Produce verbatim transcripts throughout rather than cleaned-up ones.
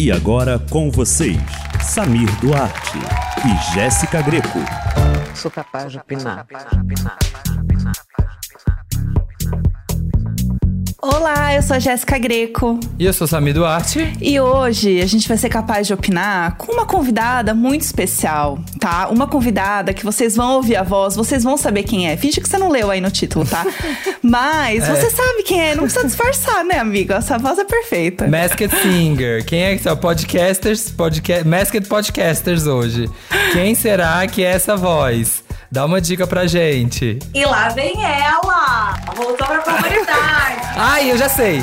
E agora com vocês, Samir Duarte e Jéssica Greco. Sou capaz de opinar. Olá, eu sou a Jéssica Greco. E eu sou a Samir Duarte. E hoje a gente vai ser capaz de opinar com uma convidada muito especial, tá? Uma convidada que vocês vão ouvir a voz, vocês vão saber quem é. Finge que você não leu aí no título, tá? Mas é. Você sabe quem é, não precisa disfarçar, né, amigo? Essa voz é perfeita. Masked Singer. Quem é que são podcasters? Podca... Masked Podcasters hoje. Quem será que é essa voz? Dá uma dica pra gente. E lá vem ela! Voltou pra comunidade. Ai, eu já sei.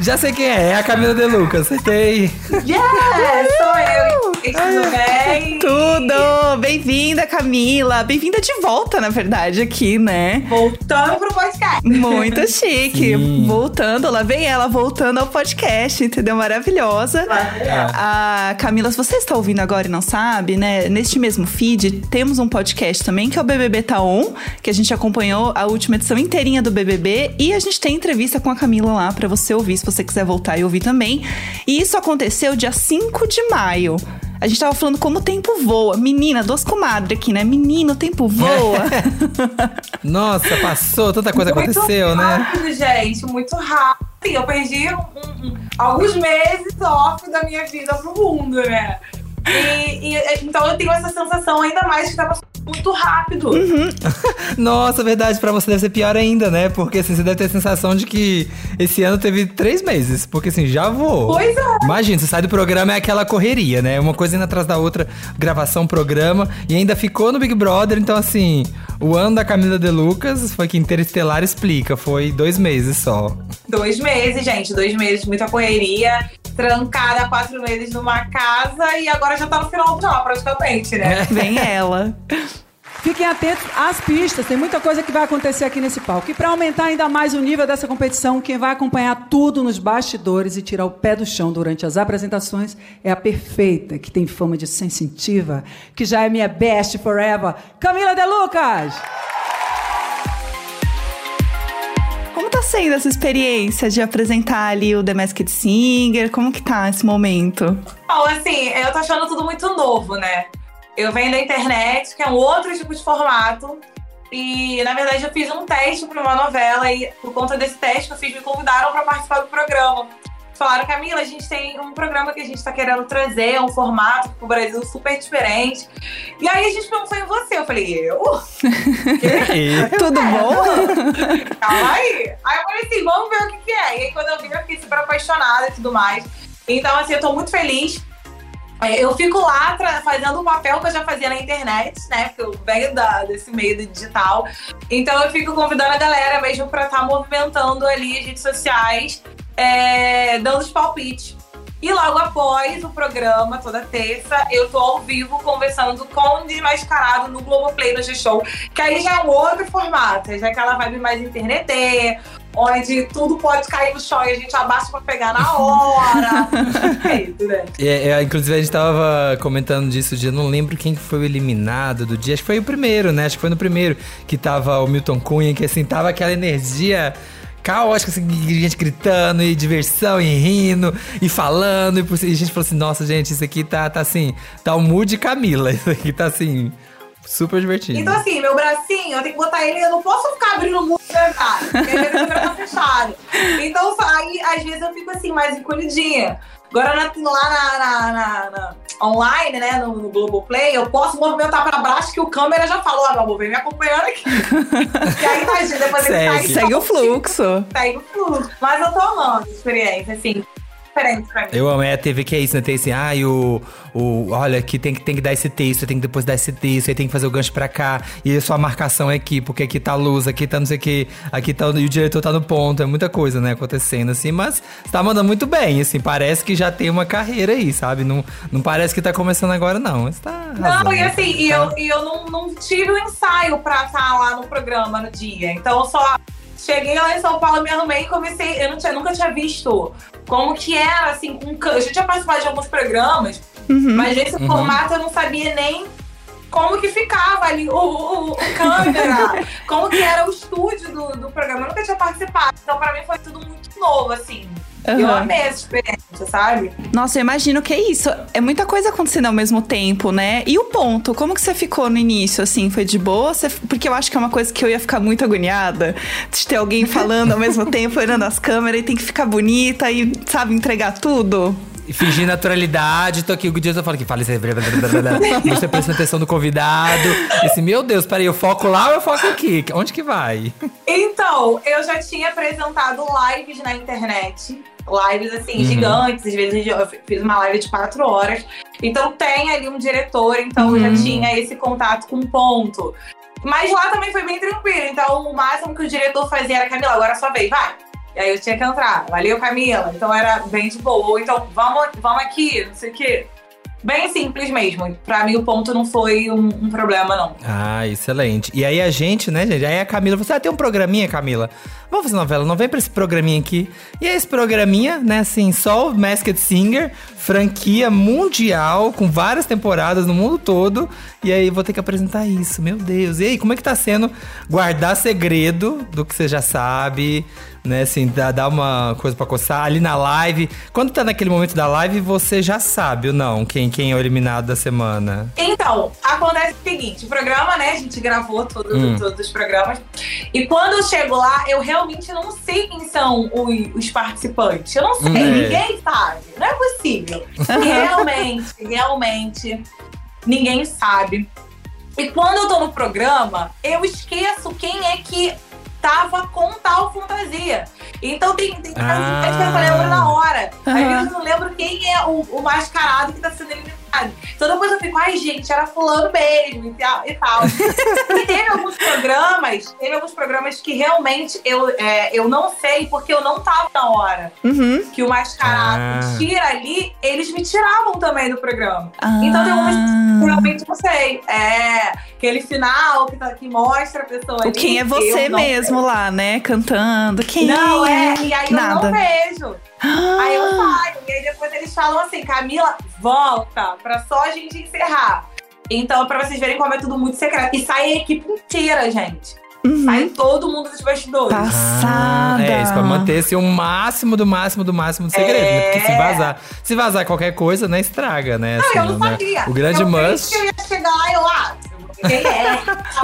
Já sei quem é. É a Camila De Lucas. Acertei. Yeah, sou eu. Tudo bem? Tudo! Bem-vinda, Camila! Bem-vinda de volta, na verdade, aqui, né? Voltando pro podcast! Muito chique! Sim. Voltando, lá vem ela, voltando ao podcast, entendeu? Maravilhosa! Maravilhosa. Ah, Camila, se você está ouvindo agora e não sabe, né? Neste mesmo feed, temos um podcast também, que é o B B B Tá On, que a gente acompanhou a última edição inteirinha do B B B, e a gente tem entrevista com a Camila lá pra você ouvir, se você quiser voltar e ouvir também. E isso aconteceu dia cinco de maio. A gente tava falando como o tempo voa. Menina, duas comadres aqui, né? Menino, o tempo voa. Nossa, passou. Tanta coisa muito aconteceu, rápido, né? Gente, muito rápido. Eu perdi um, um, alguns meses off da minha vida pro mundo, né? E, e, então eu tenho essa sensação ainda mais que tava muito rápido. Uhum. Nossa, verdade, pra você deve ser pior ainda, né? Porque assim, você deve ter a sensação de que esse ano teve três meses. Porque assim, já voou. Pois é. Imagina, você sai do programa, é aquela correria, né? Uma coisa indo atrás da outra, gravação, programa. E ainda ficou no Big Brother, então assim, o ano da Camila De Lucas foi que Interestelar explica. Foi dois meses só. Dois meses, gente. Dois meses, muita correria. Trancada há quatro meses numa casa e agora já tá no final do jogo, praticamente, né? Vem ela. Fiquem atentos às pistas, tem muita coisa que vai acontecer aqui nesse palco. E para aumentar ainda mais o nível dessa competição, quem vai acompanhar tudo nos bastidores e tirar o pé do chão durante as apresentações é a perfeita, que tem fama de sensitiva, que já é minha best forever, Camila De Lucas! Como tá sendo essa experiência de apresentar ali o The Masked Singer? Como que tá esse momento? Bom, assim, eu tô achando tudo muito novo, né? Eu venho da internet, que é um outro tipo de formato. E, na verdade, eu fiz um teste pra uma novela e, por conta desse teste que eu fiz, me convidaram pra participar do programa. Falaram, Camila, a gente tem um programa que a gente tá querendo trazer, um formato pro Brasil super diferente. E aí a gente pensou em você. Eu falei, eu? Tudo bom? Calma aí. Aí eu falei assim, vamos ver o que que é. E aí quando eu vi, eu fiquei super apaixonada e tudo mais. Então, assim, eu tô muito feliz. Eu fico lá tra- fazendo um papel que eu já fazia na internet, né? Porque eu venho da, desse meio do digital. Então eu fico convidando a galera mesmo pra estar tá movimentando ali as redes sociais. É, dando os palpites. E logo após o programa, toda terça, eu tô ao vivo conversando com o Desmascarado no Globoplay, no G-Show, que aí já é um outro formato, já é aquela vibe mais internet, onde tudo pode cair no chão e a gente abaixa pra pegar na hora. Perfeito, né? É, é, inclusive, a gente tava comentando disso, eu não lembro quem foi o eliminado do dia, acho que foi o primeiro, né? Acho que foi no primeiro que tava o Milton Cunha, que assim, tava aquela energia caótica, assim, gente gritando e diversão e rindo e falando e a gente falou assim, nossa gente, isso aqui tá, tá assim, tá o mood Camila, isso aqui tá assim, super divertido. Então assim, meu bracinho, eu tenho que botar ele, eu não posso ficar abrindo o mundo, tá? Porque ele tá fechado. Então aí, às vezes eu fico assim, mais encolhidinha. Agora na, lá na, na, na, na online, né, no, no Globoplay, eu posso movimentar pra baixo que o câmera já falou, ó, meu amor, vem me acompanhando aqui. E aí, imagina, depois ele sai. Segue o fluxo. Segue o fluxo. Mas eu tô amando a experiência, assim. Eu amo, é a T V que é isso, né? Tem assim, ai, ah, o, o. Olha, aqui tem, tem que dar esse texto, tem que depois dar esse texto, aí tem que fazer o gancho pra cá, e a sua marcação é aqui, porque aqui tá a luz, aqui tá não sei o que, aqui tá. E o diretor tá no ponto, é muita coisa, né? Acontecendo assim, mas você tá mandando muito bem, assim, parece que já tem uma carreira aí, sabe? Não, não parece que tá começando agora, não. Mas tá. Não, e assim, tá... e eu, e eu não, não tive o um ensaio pra estar lá no programa no dia, então eu só. Cheguei lá em São Paulo, me arrumei e comecei... Eu não tinha, nunca tinha visto como que era, assim... Um, eu já tinha participado de alguns programas, uhum, mas nesse uhum. formato eu não sabia nem como que ficava ali o, o, o câmera, como que era o estúdio do, do programa. Eu nunca tinha participado, então pra mim foi tudo muito novo, assim. Uhum. Eu amei essa experiência, sabe? Nossa, eu imagino que é isso. É muita coisa acontecendo ao mesmo tempo, né? E o ponto? Como que você ficou no início, assim? Foi de boa? Você... Porque eu acho que é uma coisa que eu ia ficar muito agoniada de ter alguém falando ao mesmo tempo, olhando as câmeras, e tem que ficar bonita e, sabe, entregar tudo. E fingir naturalidade, tô aqui, o Guilherme fala que fala isso aí, você presta atenção no convidado. Esse, meu Deus, peraí, eu foco lá ou eu foco aqui? Onde que vai? Então, eu já tinha apresentado lives na internet. Lives, assim, uhum. gigantes. Às vezes eu fiz uma live de quatro horas. Então tem ali um diretor, então uhum. eu já tinha esse contato com o ponto. Mas lá também foi bem tranquilo. Então o máximo que o diretor fazia era: Camila, agora só vem, vai. E aí eu tinha que entrar, valeu, Camila. Então era bem de boa, então vamos, vamos aqui, não sei o quê. Bem simples mesmo. Pra mim o ponto não foi um, um problema, não. Ah, excelente. E aí a gente, né, gente? Aí a Camila, você ah, tem um programinha, Camila? Vamos fazer novela, não vem pra esse programinha aqui. E aí esse programinha, né, assim, só o Masked Singer, franquia mundial, com várias temporadas no mundo todo. E aí vou ter que apresentar isso, meu Deus. E aí, como é que tá sendo guardar segredo do que você já sabe, né, assim, dá, dá uma coisa pra coçar ali na live. Quando tá naquele momento da live, você já sabe ou não quem, quem é o eliminado da semana? Então, acontece o seguinte, o programa, né, a gente gravou todo, hum. todos os programas. E quando eu chego lá, eu realmente não sei quem são os, os participantes. Eu não sei, é. ninguém sabe, não é possível. Realmente, realmente, ninguém sabe. E quando eu tô no programa, eu esqueço quem é que tava com tal fantasia. Então tem tem ah. que eu lembro na hora. Às uhum. vezes eu não lembro quem é o, o mascarado que tá sendo eliminado. Então depois eu fico, ai gente, era fulano mesmo e tal. E, tal. E teve alguns programas, teve alguns programas que realmente eu, é, eu não sei, porque eu não tava na hora. Uhum. Que o mascarado ah. tira ali, eles me tiravam também do programa. Ah. Então tem algumas que realmente não sei. É, aquele final que, tá, que mostra a pessoa ali. O quem é você mesmo. Lá, né? Cantando. Quem não, é? E aí nada. Eu não vejo. Ah. Aí eu saio. E aí depois eles falam assim: Camila, volta pra só a gente encerrar. Então, pra vocês verem como é tudo muito secreto. E sai a equipe inteira, gente. Uhum. Sai todo mundo dos bastidores. Passada. Ah, é isso, pra manter assim, o máximo do máximo do máximo do segredo, é. né? Porque se vazar, se vazar qualquer coisa, né? Estraga, né? Não, assim, eu não sabia. Né? O grande eu must. Que eu ia chegar lá e lá. Quem é?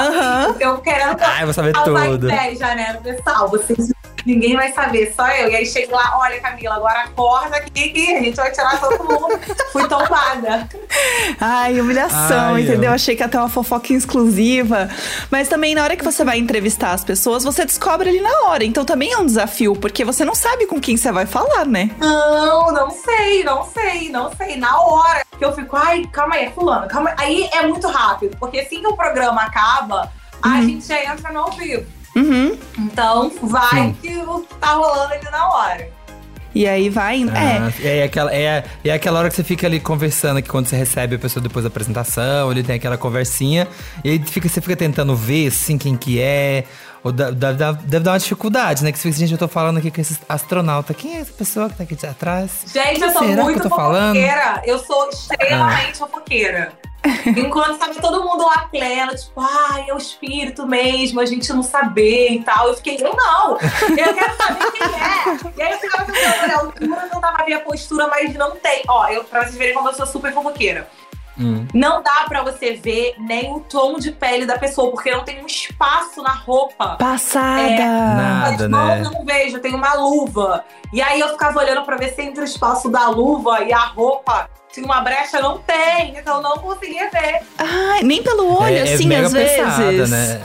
Uhum. Eu quero ah, eu vou saber tudo. Inveja, né? Pessoal, vocês, ninguém vai saber, só eu. E aí chego lá, olha, Camila, agora acorda aqui que a gente vai tirar todo mundo. Fui tombada. Ai, humilhação, Ai, entendeu? Eu... Achei que até uma fofoca exclusiva. Mas também na hora que você vai entrevistar as pessoas, você descobre ali na hora. Então também é um desafio, porque você não sabe com quem você vai falar, né? Não, não sei, não sei, não sei. Na hora que eu fico, ai, calma aí, é fulano, calma aí. Aí é muito rápido, porque assim que o programa acaba, uhum. a gente já entra no ao vivo. Uhum. Então vai Sim. que tá rolando ali na hora. E aí vai indo. Ah, é. É, aquela, é, é aquela hora que você fica ali conversando, que quando você recebe a pessoa depois da apresentação, ele tem aquela conversinha, e aí fica, você fica tentando ver, assim, quem que é. Ou dá, dá, dá, deve dar uma dificuldade, né? Que você fica, gente, eu tô falando aqui com esses astronautas. Quem é essa pessoa que tá aqui atrás? Gente, quem eu sou muito eu fofoqueira. Falando? Eu sou extremamente ah. fofoqueira. Enquanto tava todo mundo lá pleno, tipo, ai, ah, é o espírito mesmo, a gente não saber e tal. Eu fiquei, eu não, eu quero saber quem é. E aí eu ficava pensando, olha, a altura não dá pra ver a postura, mas não tem. Ó, eu, pra vocês verem como eu sou super fofoqueira. Hum. Não dá pra você ver nem o tom de pele da pessoa, porque não tem um espaço na roupa. Passada! É, nada, né? Eu não vejo, eu tenho uma luva. E aí eu ficava olhando pra ver se entre o espaço da luva e a roupa. Se uma brecha não tem, então eu não conseguia ver. Ai, nem pelo olho, é, assim, é às vezes. Pesada, né?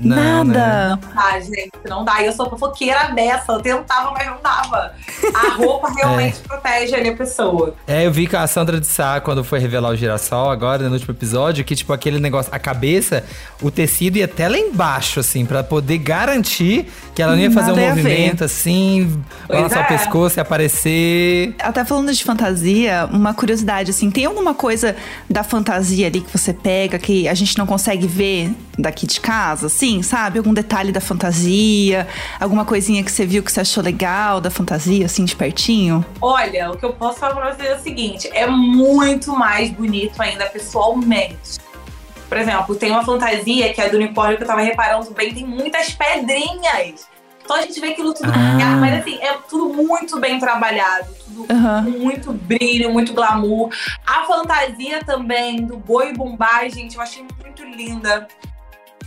Não, nada. Não dá, gente, não dá. E eu sou fofoqueira dessa, eu tentava, mas não dava. A roupa realmente é. protege ali a pessoa. É, eu vi que a Sandra de Sá, quando foi revelar o girassol, agora, no último episódio, que tipo, aquele negócio, a cabeça, o tecido ia até lá embaixo, assim, pra poder garantir que ela não ia fazer nada um movimento, assim, balançar é. o pescoço e aparecer. Até falando de fantasia, uma curiosidade, assim, tem alguma coisa da fantasia ali que você pega, que a gente não consegue ver daqui de casa, assim? Sim, sabe? Algum detalhe da fantasia, alguma coisinha que você viu que você achou legal da fantasia, assim, de pertinho? Olha, o que eu posso falar pra vocês é o seguinte, é muito mais bonito ainda pessoalmente. Por exemplo, tem uma fantasia que é do unicórnio que eu tava reparando bem, tem muitas pedrinhas. Então a gente vê aquilo tudo, ah. mas assim, é tudo muito bem trabalhado, tudo uhum. com muito brilho, muito glamour. A fantasia também do boi bombá, gente, eu achei muito linda.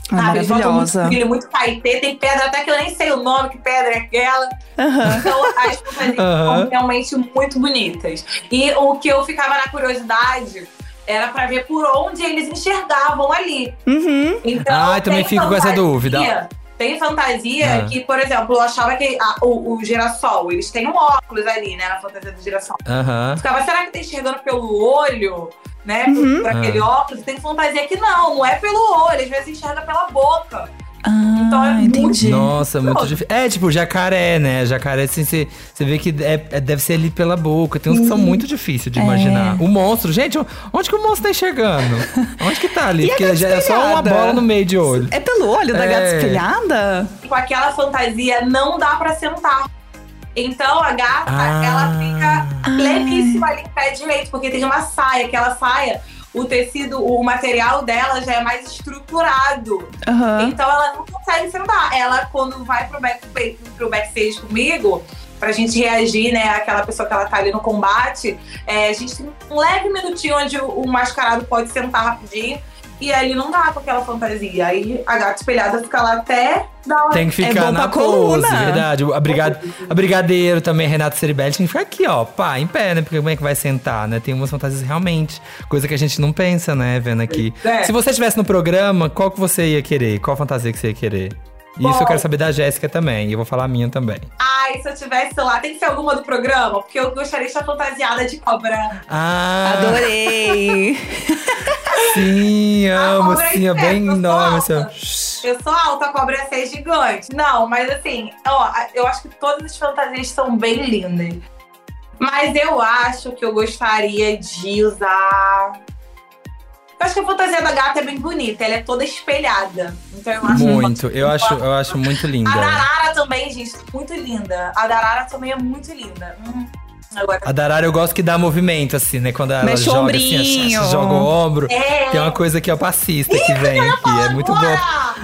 Ah, sabe, maravilhosa. Muito brilho, muito paetê, tem pedra até que eu nem sei o nome, que pedra é aquela. Uhum. Então as fantasias uhum. são realmente muito bonitas. E o que eu ficava na curiosidade era pra ver por onde eles enxergavam ali. Uhum. Então, ah, eu também fico fantasia, com essa dúvida. Tem fantasia ah. que, por exemplo, eu achava que a, o, o girassol, eles têm um óculos ali, né, na fantasia do girassol. Uhum. Ficava, será que tá enxergando pelo olho, né, uhum. por, por aquele uhum. óculos? Tem fantasia que não, não é pelo olho, às vezes enxerga pela boca. Ah, então é entendi. Muito Nossa, muito difícil. É, tipo, jacaré, né? Jacaré, assim, você vê que é, deve ser ali pela boca. Tem uns uhum. que são muito difíceis de imaginar. É. O monstro, gente, onde que o monstro tá enxergando? Onde que tá ali? E porque já é só uma bola no meio de olho. É pelo olho da é. gata espelhada? Com aquela fantasia, não dá pra sentar. Então, a gata, ah. ela fica pleníssima ali em pé direito. Porque tem uma saia, aquela saia… O tecido, o material dela já é mais estruturado. Uhum. Então ela não consegue sentar. Ela, quando vai pro, back, pro backstage comigo, pra gente reagir, né, àquela pessoa que ela tá ali no combate, é, a gente tem um leve minutinho onde o, o mascarado pode sentar rapidinho. E aí não dá com aquela fantasia. Aí a gata espelhada fica lá até dar uma... Tem que ficar é na pose, coluna. Verdade. A, brigade... a brigadeiro também, Renata Cerebelli, tem que ficar aqui, ó, pá, em pé, né? Porque como é que vai sentar, né? Tem umas fantasias realmente, coisa que a gente não pensa, né, vendo aqui. É. Se você estivesse no programa, qual que você ia querer? Qual fantasia que você ia querer? Bom, isso eu quero saber da Jéssica também, e eu vou falar a minha também. Ai, se eu tivesse lá, tem que ser alguma do programa? Porque eu gostaria de estar fantasiada de cobra. Ah! Adorei! Sim, amo, sim, é bem enorme. Eu sou alta, a cobra ia ser gigante. Não, mas assim, ó, eu acho que todas as fantasias são bem lindas. Mas eu acho que eu gostaria de usar… Eu acho que a fantasia da gata é bem bonita, ela é toda espelhada. Então eu acho muito, eu acho, eu acho muito linda. A Darara também, gente, muito linda. A Darara também é muito linda. Hum. Agora. A Darara eu gosto que dá movimento, assim, né? Quando ela Mexe joga, ombrinho. assim, ela joga o ombro. É. Tem uma coisa que é o passista isso que vem que aqui, é muito boa.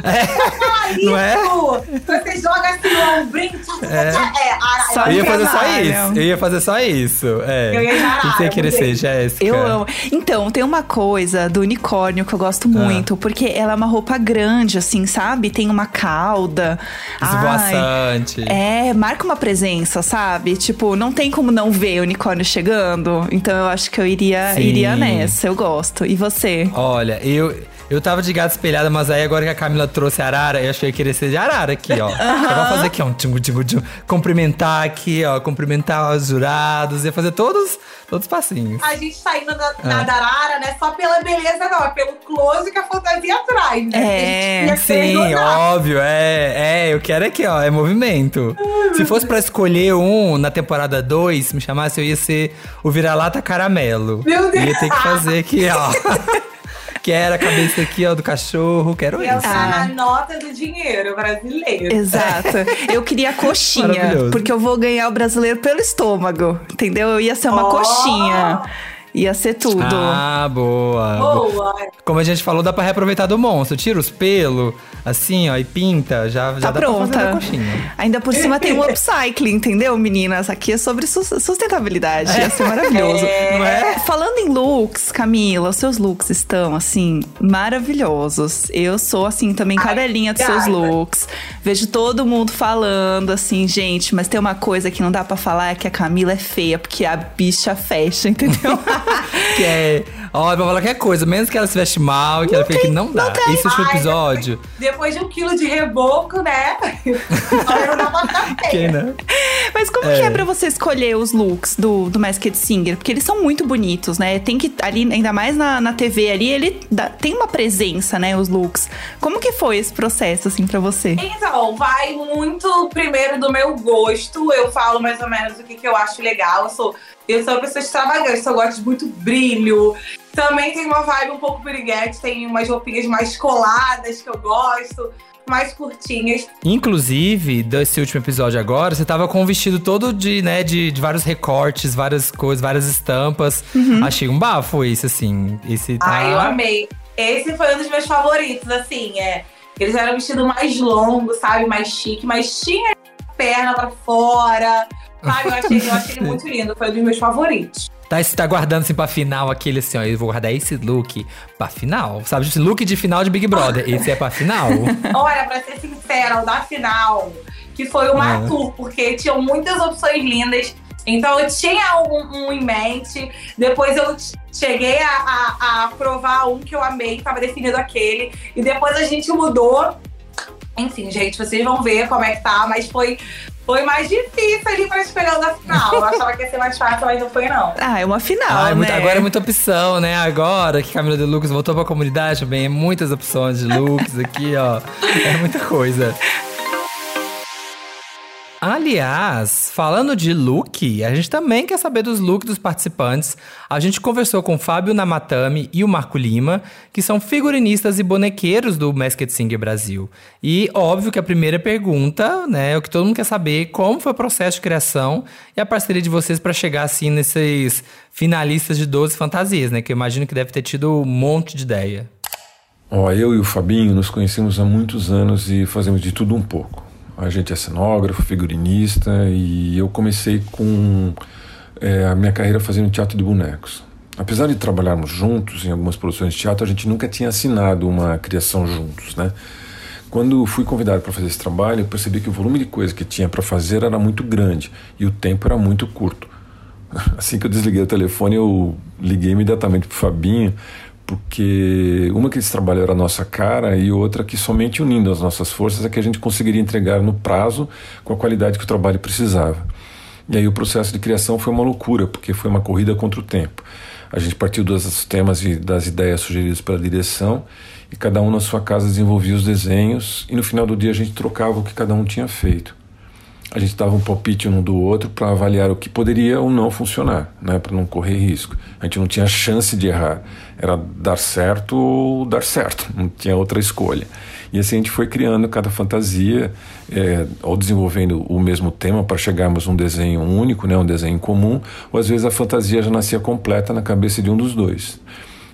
É. Não é? Você joga assim o ombrinho. É. É. Só eu ia fazer só isso, eu ia fazer só isso. É. Eu ia já, o que você ia querer ser, Jéssica? Eu amo. Então, tem uma coisa do unicórnio que eu gosto muito, ah. porque ela é uma roupa grande, assim, sabe? Tem uma cauda. Esvoaçante. É, marca uma presença, sabe? Tipo, não tem como não ver ver o unicórnio chegando, então eu acho que eu iria, iria nessa, eu gosto. E você? Olha, eu, eu tava de gata espelhada, mas aí agora que a Camila trouxe a arara, eu achei que eu ia querer ser de arara aqui, ó. Uhum. Eu vou fazer aqui, ó, um tchum, tchum, tchum, cumprimentar aqui, ó, cumprimentar os jurados, ia fazer todos, todos os passinhos. A gente tá indo na, na ah. darara, né, só pela beleza não, é pelo close que a fantasia traz, né? É, a gente sim, óbvio, é, é, eu quero aqui, ó, é movimento. Uhum. Se fosse pra escolher um na temporada dois, me chamasse, eu ia ser o vira-lata caramelo. Meu Deus! Ia ter que fazer aqui, ó. Quero a cabeça aqui, ó, do cachorro, quero eu isso. Ah, na nota do dinheiro brasileiro. Exato. Eu queria a coxinha, porque eu vou ganhar o brasileiro pelo estômago, entendeu? Eu ia ser uma oh. coxinha. Ia ser tudo. Ah, boa. Boa. Como a gente falou, dá pra reaproveitar do monstro. Tira os pelos, assim, ó, e pinta. Já, tá já dá pronta. Pra fazer a coxinha. Ainda por cima tem um upcycling, entendeu, meninas? Aqui é sobre sustentabilidade. É. Ia ser maravilhoso. É. Não é? Falando em looks, Camila, os seus looks estão, assim, maravilhosos. Eu sou, assim, também cadelinha dos seus looks. Vejo todo mundo falando, assim, gente, mas tem uma coisa que não dá pra falar, é que a Camila é feia, porque a bicha fecha, entendeu? Que é, ó, pra falar qualquer coisa, menos que ela se veste mal, que não ela fique, não dá. Não Esse foi o episódio. Depois, depois de um quilo de reboco, né? Olha, não dá Quem não? Mas como é. que é pra você escolher os looks do, do Masked Singer? Porque eles são muito bonitos, né? Tem que, ali, ainda mais na, na T V ali, ele dá, tem uma presença, né, os looks. Como que foi esse processo, assim, pra você? Então, vai muito primeiro do meu gosto. Eu falo mais ou menos o que, que eu acho legal. Eu sou... Eu sou uma pessoa extravagante, só gosto de muito brilho. Também tem uma vibe um pouco piriguete, tem umas roupinhas mais coladas que eu gosto, mais curtinhas. Inclusive, desse último episódio agora, você tava com um vestido todo de, né, de, de vários recortes, várias coisas, várias estampas. Uhum. Achei um bafo isso, assim. Esse tá... Ai, eu amei. Esse foi um dos meus favoritos, assim, é. Eles eram vestidos mais longo, sabe? Mais chique, mas tinha perna pra fora. Sabe? Eu achei, eu achei ele muito lindo, foi um dos meus favoritos. Tá, você tá guardando assim pra final aquele assim, ó. Eu vou guardar esse look pra final. Sabe, esse look de final de Big Brother. Esse é pra final. Olha, pra ser sincera, o da final, que foi o Arthur, é. Porque tinham muitas opções lindas. Então eu tinha um, um em mente, depois eu cheguei a, a, a provar um que eu amei, que tava definido aquele, e depois a gente mudou. Enfim, gente, vocês vão ver como é que tá, mas foi, foi mais difícil ali pra esperar da final. Eu achava que ia ser mais fácil, mas não foi não. Ah, é uma final, ah, é muito, né? Agora é muita opção, né? Agora que Camila De Lucas voltou pra comunidade também, é muitas opções de looks aqui, ó. É muita coisa. Aliás, falando de look, a gente também quer saber dos looks dos participantes. A gente conversou com o Fábio Namatami e o Marco Lima, que são figurinistas e bonequeiros do Masked Singer Brasil. E óbvio que a primeira pergunta, né, é o que todo mundo quer saber, como foi o processo de criação e a parceria de vocês para chegar assim nesses finalistas de doze fantasias, né, que eu imagino que deve ter tido um monte de ideia. Ó, eu e o Fabinho nos conhecemos há muitos anos e fazemos de tudo um pouco. A gente é cenógrafo, figurinista, e eu comecei com é, a minha carreira fazendo teatro de bonecos. Apesar de trabalharmos juntos em algumas produções de teatro, a gente nunca tinha assinado uma criação juntos, né? Quando fui convidado para fazer esse trabalho, eu percebi que o volume de coisa que tinha para fazer era muito grande e o tempo era muito curto. Assim que eu desliguei o telefone, eu liguei imediatamente para o Fabinho, porque uma que esse trabalho era a nossa cara e outra que somente unindo as nossas forças é que a gente conseguiria entregar no prazo com a qualidade que o trabalho precisava. E aí o processo de criação foi uma loucura, porque foi uma corrida contra o tempo. A gente partiu dos temas e das ideias sugeridas pela direção e cada um na sua casa desenvolvia os desenhos e no final do dia a gente trocava o que cada um tinha feito. A gente dava um palpite um do outro para avaliar o que poderia ou não funcionar, né? Para não correr risco. A gente não tinha chance de errar. Era dar certo ou dar certo. Não tinha outra escolha. E assim a gente foi criando cada fantasia, é, ou desenvolvendo o mesmo tema para chegarmos a um desenho único, né? Um desenho comum, ou às vezes a fantasia já nascia completa na cabeça de um dos dois.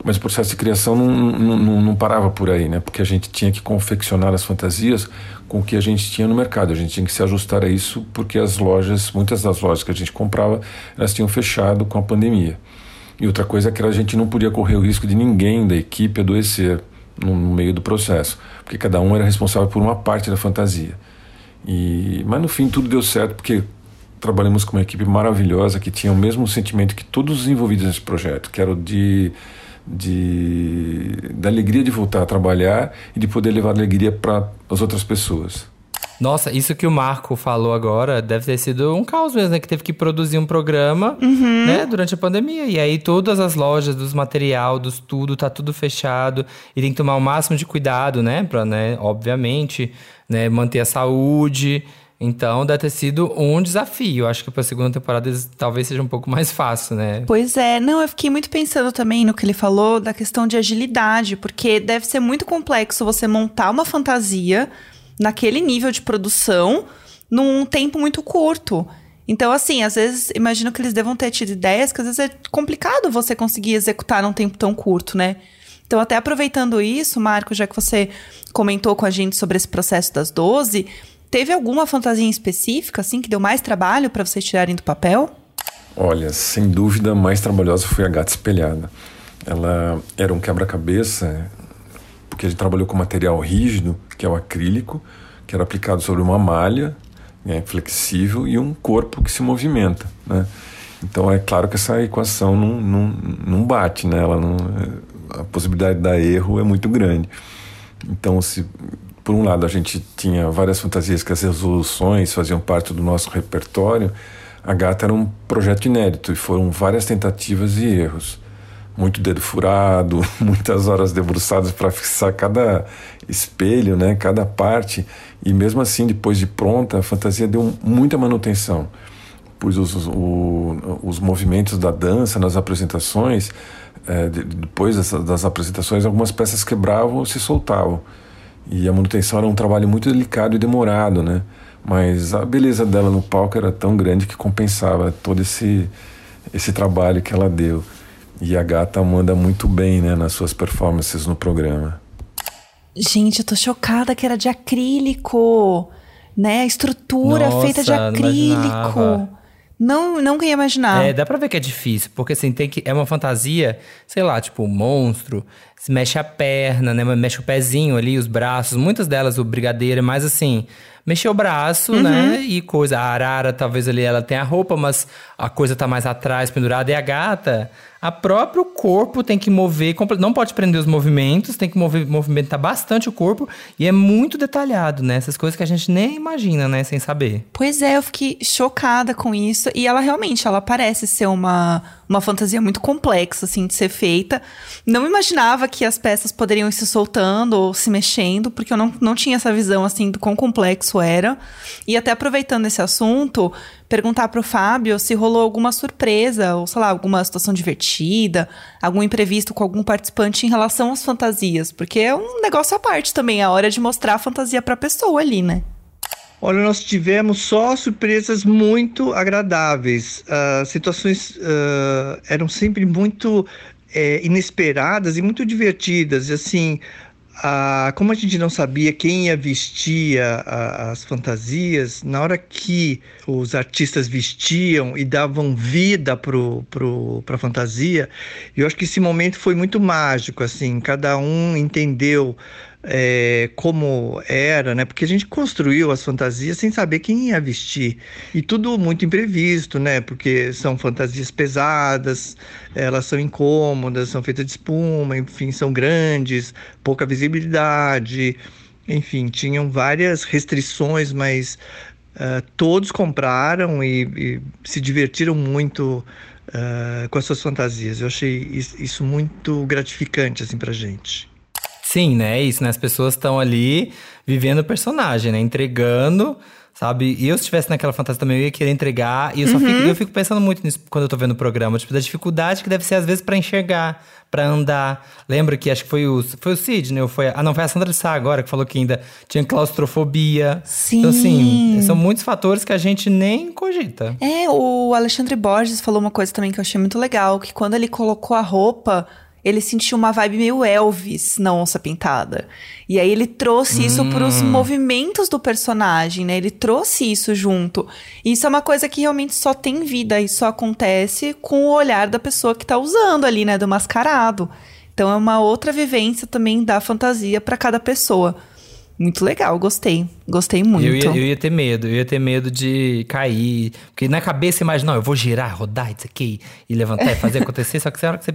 Mas o processo de criação não, não, não, não parava por aí, né? Porque a gente tinha que confeccionar as fantasias com o que a gente tinha no mercado. A gente tinha que se ajustar a isso porque as lojas, muitas das lojas que a gente comprava, elas tinham fechado com a pandemia. E outra coisa é que a gente não podia correr o risco de ninguém da equipe adoecer no meio do processo, porque cada um era responsável por uma parte da fantasia. E, mas no fim tudo deu certo porque trabalhamos com uma equipe maravilhosa que tinha o mesmo sentimento que todos os envolvidos nesse projeto, que era o de... De, da alegria de voltar a trabalhar e de poder levar alegria para as outras pessoas. Nossa, isso que o Marco falou agora deve ter sido um caos mesmo, né? Que teve que produzir um programa, uhum, né? Durante a pandemia. E aí todas as lojas, dos material, dos tudo, tá tudo fechado. E tem que tomar o máximo de cuidado, né? Pra, né, obviamente, né, manter a saúde. Então, deve ter sido um desafio. Acho que para a segunda temporada talvez seja um pouco mais fácil, né? Pois é. Não, eu fiquei muito pensando também no que ele falou da questão de agilidade, porque deve ser muito complexo você montar uma fantasia naquele nível de produção num tempo muito curto. Então, assim, às vezes, imagino que eles devam ter tido ideias que às vezes é complicado você conseguir executar num tempo tão curto, né? Então, até aproveitando isso, Marco, já que você comentou com a gente sobre esse processo das doze... Teve alguma fantasia específica, assim, que deu mais trabalho para vocês tirarem do papel? Olha, sem dúvida, a mais trabalhosa foi a gata espelhada. Ela era um quebra-cabeça, porque a gente trabalhou com material rígido, que é o acrílico, que era aplicado sobre uma malha, né, flexível, e um corpo que se movimenta, né? Então, é claro que essa equação não, não, não bate, né? Ela não, a possibilidade de dar erro é muito grande. Então, se... Por um lado, a gente tinha várias fantasias que as resoluções faziam parte do nosso repertório. A gata era um projeto inédito e foram várias tentativas e erros. Muito dedo furado, muitas horas debruçadas para fixar cada espelho, né, cada parte. E mesmo assim, depois de pronta, a fantasia deu muita manutenção. Pois os, o, os movimentos da dança nas apresentações, é, depois das, das apresentações, algumas peças quebravam ou se soltavam. E a manutenção era um trabalho muito delicado e demorado, né? Mas a beleza dela no palco era tão grande que compensava todo esse, esse trabalho que ela deu. E a gata manda muito bem, né, nas suas performances no programa. Gente, eu tô chocada que era de acrílico, né? A estrutura, nossa, feita de acrílico. Não Não, não queria imaginar. É, dá pra ver que é difícil, porque assim, tem que, é uma fantasia, sei lá, tipo, um monstro, se mexe a perna, né? Mexe o pezinho ali, os braços, muitas delas, o brigadeiro, mas assim, mexeu o braço, uhum, né? E coisa, a arara, talvez ali ela tenha a roupa, mas a coisa tá mais atrás, pendurada, e a gata, a próprio corpo tem que mover, não pode prender os movimentos, tem que mover, movimentar bastante o corpo, e é muito detalhado, né? Essas coisas que a gente nem imagina, né? Sem saber. Pois é, eu fiquei chocada com isso, e ela realmente, ela parece ser uma... uma fantasia muito complexa, assim, de ser feita. Não imaginava que as peças poderiam ir se soltando ou se mexendo, porque eu não, não tinha essa visão, assim, do quão complexo era. E até aproveitando esse assunto, perguntar pro Fábio se rolou alguma surpresa, ou sei lá, alguma situação divertida, algum imprevisto com algum participante em relação às fantasias, porque é um negócio à parte também, é a hora de mostrar a fantasia pra pessoa ali, né? Olha, nós tivemos só surpresas muito agradáveis. Uh, situações uh, eram sempre muito é, inesperadas e muito divertidas. E assim, uh, como a gente não sabia quem ia vestir a, a, as fantasias, na hora que os artistas vestiam e davam vida pro, pro, pra fantasia, eu acho que esse momento foi muito mágico. Assim, cada um entendeu... É, como era, né? Porque a gente construiu as fantasias sem saber quem ia vestir. E tudo muito imprevisto, né? Porque são fantasias pesadas, elas são incômodas, são feitas de espuma, enfim, são grandes, pouca visibilidade, enfim, tinham várias restrições, mas uh, todos compraram e, e se divertiram muito uh, com as suas fantasias. Eu achei isso muito gratificante, assim, pra gente. Sim, né? É isso, né? As pessoas estão ali vivendo o personagem, né? Entregando, sabe? E eu, se estivesse naquela fantasia também, eu ia querer entregar. E eu, uhum, só fico, eu fico pensando muito nisso quando eu tô vendo o programa. Tipo, da dificuldade que deve ser, às vezes, pra enxergar, pra andar. Lembra que acho que foi o, foi o Cid, né? Foi, ah, não, foi a Sandra de Sá agora, que falou que ainda tinha claustrofobia. Sim. Então, assim, são muitos fatores que a gente nem cogita. É, o Alexandre Borges falou uma coisa também que eu achei muito legal. Que quando ele colocou a roupa... ele sentiu uma vibe meio Elvis na Onça Pintada. E aí ele trouxe isso hum. pros movimentos do personagem, né? Ele trouxe isso junto. E isso é uma coisa que realmente só tem vida e só acontece com o olhar da pessoa que tá usando ali, né? Do mascarado. Então é uma outra vivência também da fantasia para cada pessoa. Muito legal, gostei. Gostei muito. Eu ia, eu ia ter medo, eu ia ter medo de cair. Porque na cabeça imagina, não, eu vou girar, rodar isso aqui e levantar e fazer acontecer. Só que na hora que você...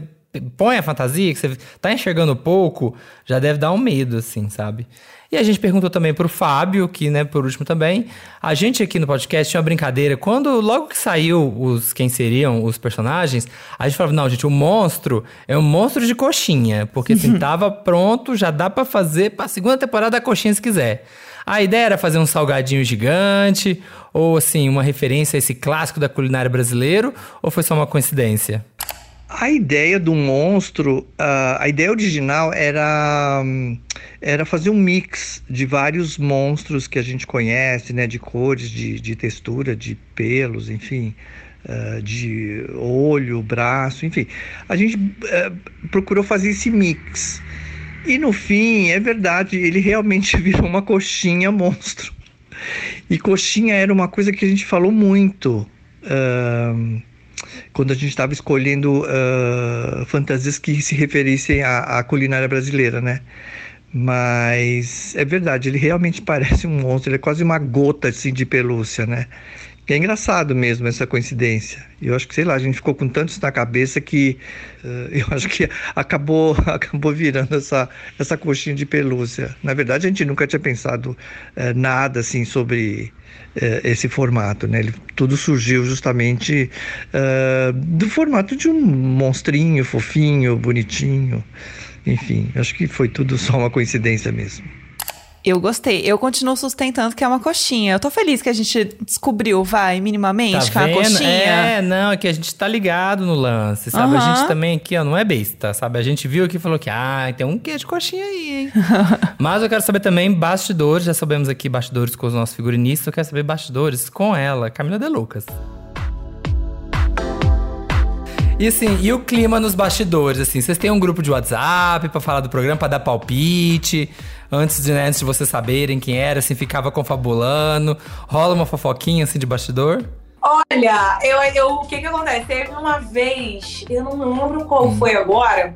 põe a fantasia, que você tá enxergando pouco, já deve dar um medo, assim, sabe? E a gente perguntou também pro Fábio, que, né, por último também, a gente aqui no podcast tinha uma brincadeira, quando, logo que saiu os quem seriam os personagens, a gente falava, não, gente, o monstro é um monstro de coxinha, porque, uhum, assim, tava pronto, já dá pra fazer pra segunda temporada da coxinha se quiser. A ideia era fazer um salgadinho gigante, ou, assim, uma referência a esse clássico da culinária brasileira, ou foi só uma coincidência? A ideia do monstro, a ideia original era, era fazer um mix de vários monstros que a gente conhece, né? De cores, de, de textura, de pelos, enfim, de olho, braço, enfim. A gente procurou fazer esse mix. E no fim, é verdade, ele realmente virou uma coxinha monstro. E coxinha era uma coisa que a gente falou muito. Um, Quando a gente estava escolhendo uh, fantasias que se referissem à, à culinária brasileira, né? Mas é verdade, ele realmente parece um monstro, ele é quase uma gota, assim, de pelúcia, né? E é engraçado mesmo essa coincidência. Eu acho que, sei lá, a gente ficou com tanto isso na cabeça que uh, eu acho que acabou, acabou virando essa, essa coxinha de pelúcia. Na verdade, a gente nunca tinha pensado uh, nada, assim, sobre... esse formato, né? Ele, tudo surgiu justamente uh, do formato de um monstrinho fofinho, bonitinho, enfim, acho que foi tudo só uma coincidência mesmo. Eu gostei, eu continuo sustentando que é uma coxinha. Eu tô feliz que a gente descobriu, vai, minimamente, tá, que é uma coxinha. É, não, é que a gente tá ligado no lance, sabe? Uhum. A gente também aqui, ó, não é besta, sabe? A gente viu aqui e falou que, ah, tem um quê de coxinha aí, hein? Mas eu quero saber também bastidores, já sabemos aqui bastidores com os nossos figurinistas, eu quero saber bastidores com ela, Camila De Lucas. E assim, e o clima nos bastidores, assim? Vocês têm um grupo de WhatsApp pra falar do programa, pra dar palpite? Antes de, né, antes de vocês saberem quem era, assim, ficava confabulando? Rola uma fofoquinha, assim, de bastidor? Olha, eu, eu, o que que acontece? Teve uma vez, eu não lembro qual hum. foi agora,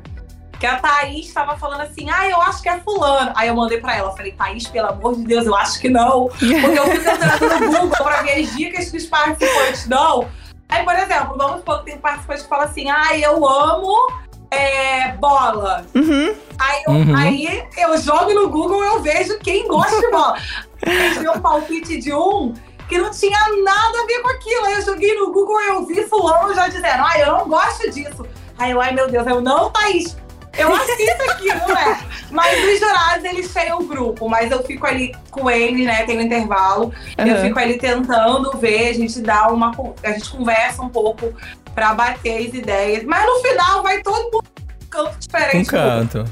que a Thaís estava falando assim, ah, eu acho que é fulano. Aí eu mandei pra ela, falei, Thaís, pelo amor de Deus, eu acho que não. Porque eu fiz entrando no Google pra ver as dicas que os participantes dão. Aí, por exemplo, vamos supor que tem participantes que falam assim, ah, eu amo é, bola. Uhum. Aí, eu, uhum. aí eu jogo no Google e eu vejo quem gosta de bola. Eu dei um palpite de um que não tinha nada a ver com aquilo. Aí eu joguei no Google e eu vi fulano já dizendo, ah, eu não gosto disso. Aí eu, ai meu Deus, eu não, Thaís. Eu assisto aqui, não é? Mas os jurados, eles cheiam o grupo. Mas eu fico ali com eles, né? Tem um intervalo. Uhum. Eu fico ali tentando ver. A gente dá uma... A gente conversa um pouco pra bater as ideias. Mas no final, vai todo mundo um canto diferente. Um canto.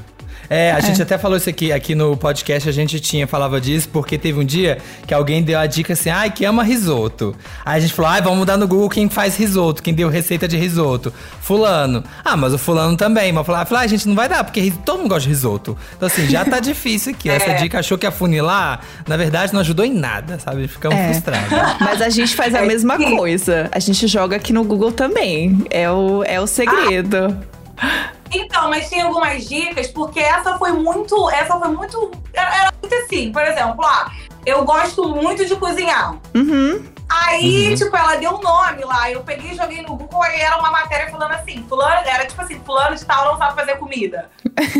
É, a é. gente até falou isso aqui, aqui no podcast, a gente tinha, falava disso, porque teve um dia que alguém deu a dica assim, ai, que ama risoto. Aí a gente falou, ai, vamos mudar no Google quem faz risoto, quem deu receita de risoto. Fulano. Ah, mas o fulano também. Mas falou, ai, gente, não vai dar, porque todo mundo gosta de risoto. Então assim, já tá difícil aqui. é. Essa dica achou que afunilar, na verdade, não ajudou em nada, sabe? Ficamos é. frustrados. Mas a gente faz a é. mesma coisa. A gente joga aqui no Google também. É o, é o segredo. Ah. Então, mas tem algumas dicas, porque essa foi muito, essa foi muito, era, era muito assim, por exemplo, ah, eu gosto muito de cozinhar. Uhum. Aí, uhum. tipo, ela deu um nome lá, eu peguei e joguei no Google, aí era uma matéria falando assim, fulano, era tipo assim, fulano de tal não sabe fazer comida.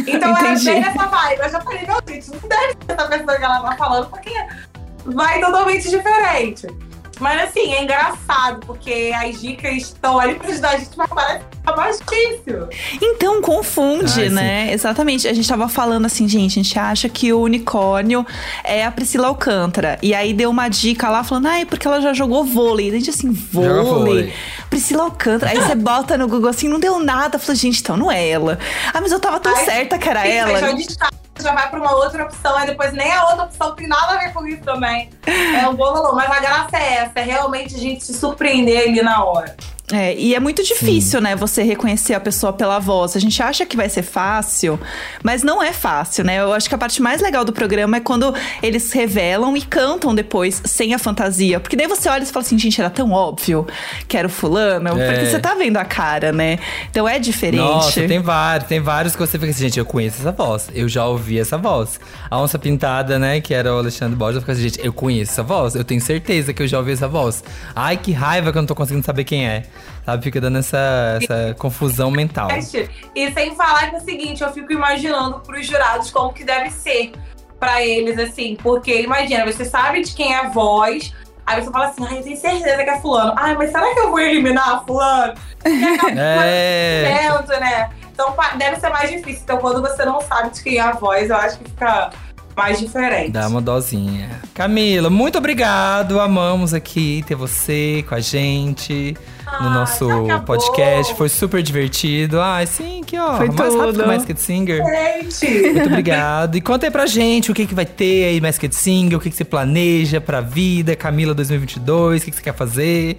Então era bem nessa vibe, eu já falei, meu gente, não deve ser essa pessoa que ela tá falando, porque vai totalmente diferente. Mas assim, é engraçado, porque as dicas estão ali pra ajudar a gente, mas parece que tá mais difícil. Então, confunde, ah, né? Sim. Exatamente. A gente tava falando assim, gente, a gente acha que o unicórnio é a Priscila Alcântara. E aí deu uma dica lá, falando, ah, é porque ela já jogou vôlei. A gente assim, vôlei? vôlei. Priscila Alcântara. Aí você bota no Google assim, não deu nada. Falei, gente, então não é ela. Ah, mas eu tava tão Ai, certa que era sim, ela. Já vai pra uma outra opção, aí depois nem a outra opção tem nada a ver com isso também. É um bom rolê, mas a graça é essa, é realmente a gente se surpreender ali na hora. É, e é muito difícil, Sim. né, você reconhecer a pessoa pela voz. A gente acha que vai ser fácil, mas não é fácil, né? Eu acho que a parte mais legal do programa é quando eles revelam e cantam depois, sem a fantasia. Porque daí você olha e fala assim, gente, era tão óbvio que era o fulano. É. Porque você tá vendo a cara, né? Então é diferente. Nossa, tem vários, tem vários que você fica assim, gente, eu conheço essa voz. Eu já ouvi essa voz. A Onça Pintada, né, que era o Alexandre Borges, eu fica assim, gente, eu conheço essa voz. Eu tenho certeza que eu já ouvi essa voz. Ai, que raiva que eu não tô conseguindo saber quem é. Sabe, fica dando essa, essa confusão mental. E sem falar que é o seguinte, eu fico imaginando pros jurados como que deve ser pra eles, assim. Porque, imagina, você sabe de quem é a voz, aí você fala assim, ai, eu tenho certeza que é fulano. Ai, mas será que eu vou eliminar fulano? É. Dentro, né? Então deve ser mais difícil. Então quando você não sabe de quem é a voz, eu acho que fica mais diferente. Dá uma dosinha. Camila, muito obrigado. Amamos aqui ter você com a gente ah, no nosso podcast. Foi super divertido. Ai, sim, que ó. Foi mais tudo. Rápido que Masked Singer. Gente. Muito obrigado. E conta aí pra gente o que, que vai ter aí Masked Singer, o que, que você planeja pra vida, Camila dois mil e vinte e dois, o que, que você quer fazer.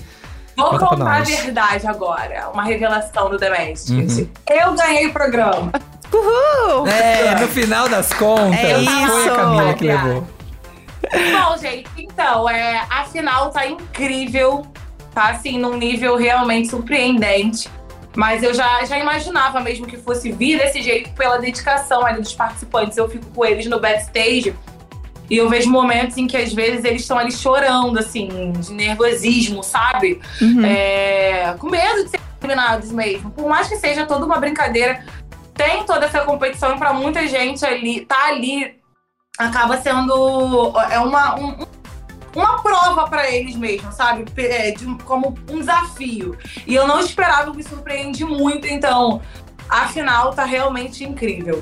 Vou conta contar a verdade agora. Uma revelação do The Masked. Uhum. Eu ganhei o programa. Uhul! É, no final das contas, é isso. Foi a Camila que levou. Bom, gente, então, é, a final tá incrível. Tá, assim, num nível realmente surpreendente. Mas eu já, já imaginava mesmo que fosse vir desse jeito pela dedicação ali dos participantes. Eu fico com eles no backstage e eu vejo momentos em que, às vezes, eles estão ali chorando, assim, de nervosismo, sabe? Uhum. É, com medo de serem eliminados mesmo. Por mais que seja toda uma brincadeira, tem toda essa competição e pra muita gente ali, tá ali, acaba sendo é uma, um, uma prova pra eles mesmo, sabe? É, de, como um desafio. E eu não esperava, me surpreendi muito, então a final tá realmente incrível.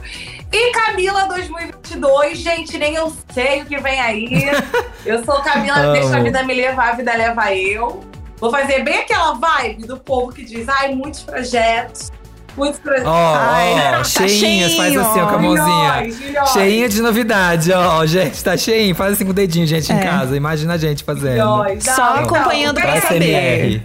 E Camila dois mil e vinte e dois, gente, nem eu sei o que vem aí. Eu sou Camila, deixa a vida me levar, a vida leva eu. Vou fazer bem aquela vibe do povo que diz, ai, muitos projetos. Muitos projetos. Ó, ó, cheinhas, tá faz assim, ó, com a mãozinha. Cheinha de novidade, ó, gente, tá cheinho. Faz assim com o dedinho, gente, é. em casa. Imagina a gente fazendo. Milhões, só não, acompanhando não, pra saber.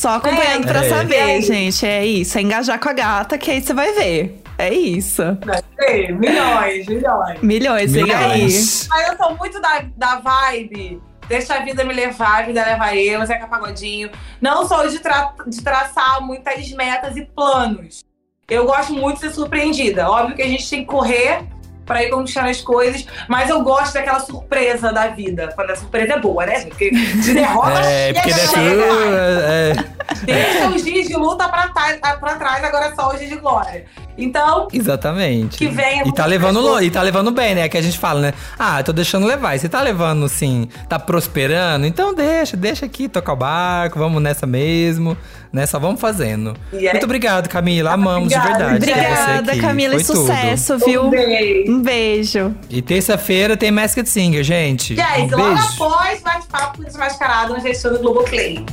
Só acompanhando é, pra é. saber, gente. É isso, é engajar com a gata, que aí você vai ver. É isso. Vai ver, milhões, milhões. Milhões, vem aí. Mas eu sou muito da, da vibe. Deixa a vida me levar, a vida leva eu, Zeca Pagodinho. Não sou de, tra- de traçar muitas metas e planos. Eu gosto muito de ser surpreendida. Óbvio que a gente tem que correr pra ir conquistando as coisas, mas eu gosto daquela surpresa da vida. Quando a surpresa é boa, né? Porque de derrota é, chega, porque chega. Deixa os dias de luta pra, tra- pra trás, agora só os dias de glória. Então… Exatamente. Que venha… E tá, levando lo- e tá levando bem, né? Que a gente fala, né? Ah, tô deixando levar. E você tá levando, assim, tá prosperando? Então deixa, deixa aqui, tocar o barco, vamos nessa mesmo, né? Só vamos fazendo. É. Muito obrigado, Camila. Amamos, obrigada, de verdade. Obrigada, você aqui. Camila. Foi e sucesso, tudo. Viu? Um beijo. Um beijo. E terça-feira tem Masked Singer, gente. E aí, um logo beijo. Após bate-papo desmascarado no G-Show do Globoplay.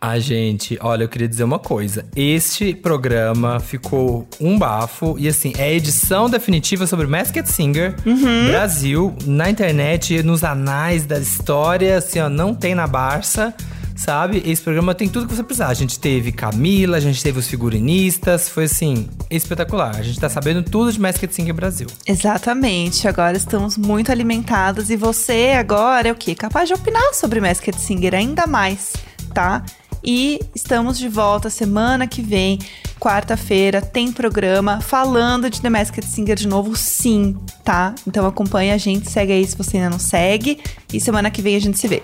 Ah, gente, olha, eu queria dizer uma coisa. Este programa ficou um bafo. E assim, é a edição definitiva sobre Masked Singer uhum. Brasil. Na internet, nos anais da história, assim, ó, não tem na Barça, sabe? Esse programa tem tudo que você precisar. A gente teve Camila, a gente teve os figurinistas. Foi, assim, espetacular. A gente tá sabendo tudo de Masked Singer Brasil. Exatamente. Agora estamos muito alimentadas. E você agora é o quê? Capaz de opinar sobre Masked Singer ainda mais, tá? E estamos de volta semana que vem, quarta-feira, tem programa falando de The Masked Singer de novo, sim, tá? Então acompanha a gente, segue aí se você ainda não segue. E semana que vem a gente se vê.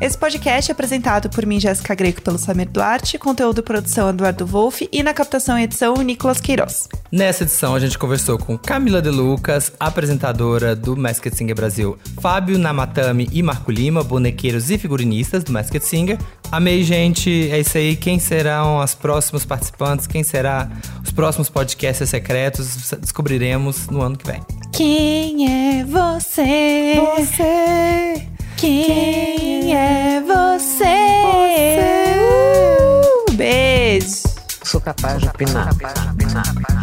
Esse podcast é apresentado por mim, Jéssica Greco, pelo Samir Duarte, conteúdo e produção Eduardo Wolf e na captação e edição Nicolas Queiroz. Nessa edição a gente conversou com Camila De Lucas, apresentadora do Masked Singer Brasil, Fábio Namatami e Marco Lima, bonequeiros e figurinistas do Masked Singer. Amei, gente, é isso aí. Quem serão as próximas participantes? Quem será os próximos podcasts secretos? Descobriremos no ano que vem. Quem é você? Você... Quem é você? Você. Uh, beijo. Sou capaz de opinar.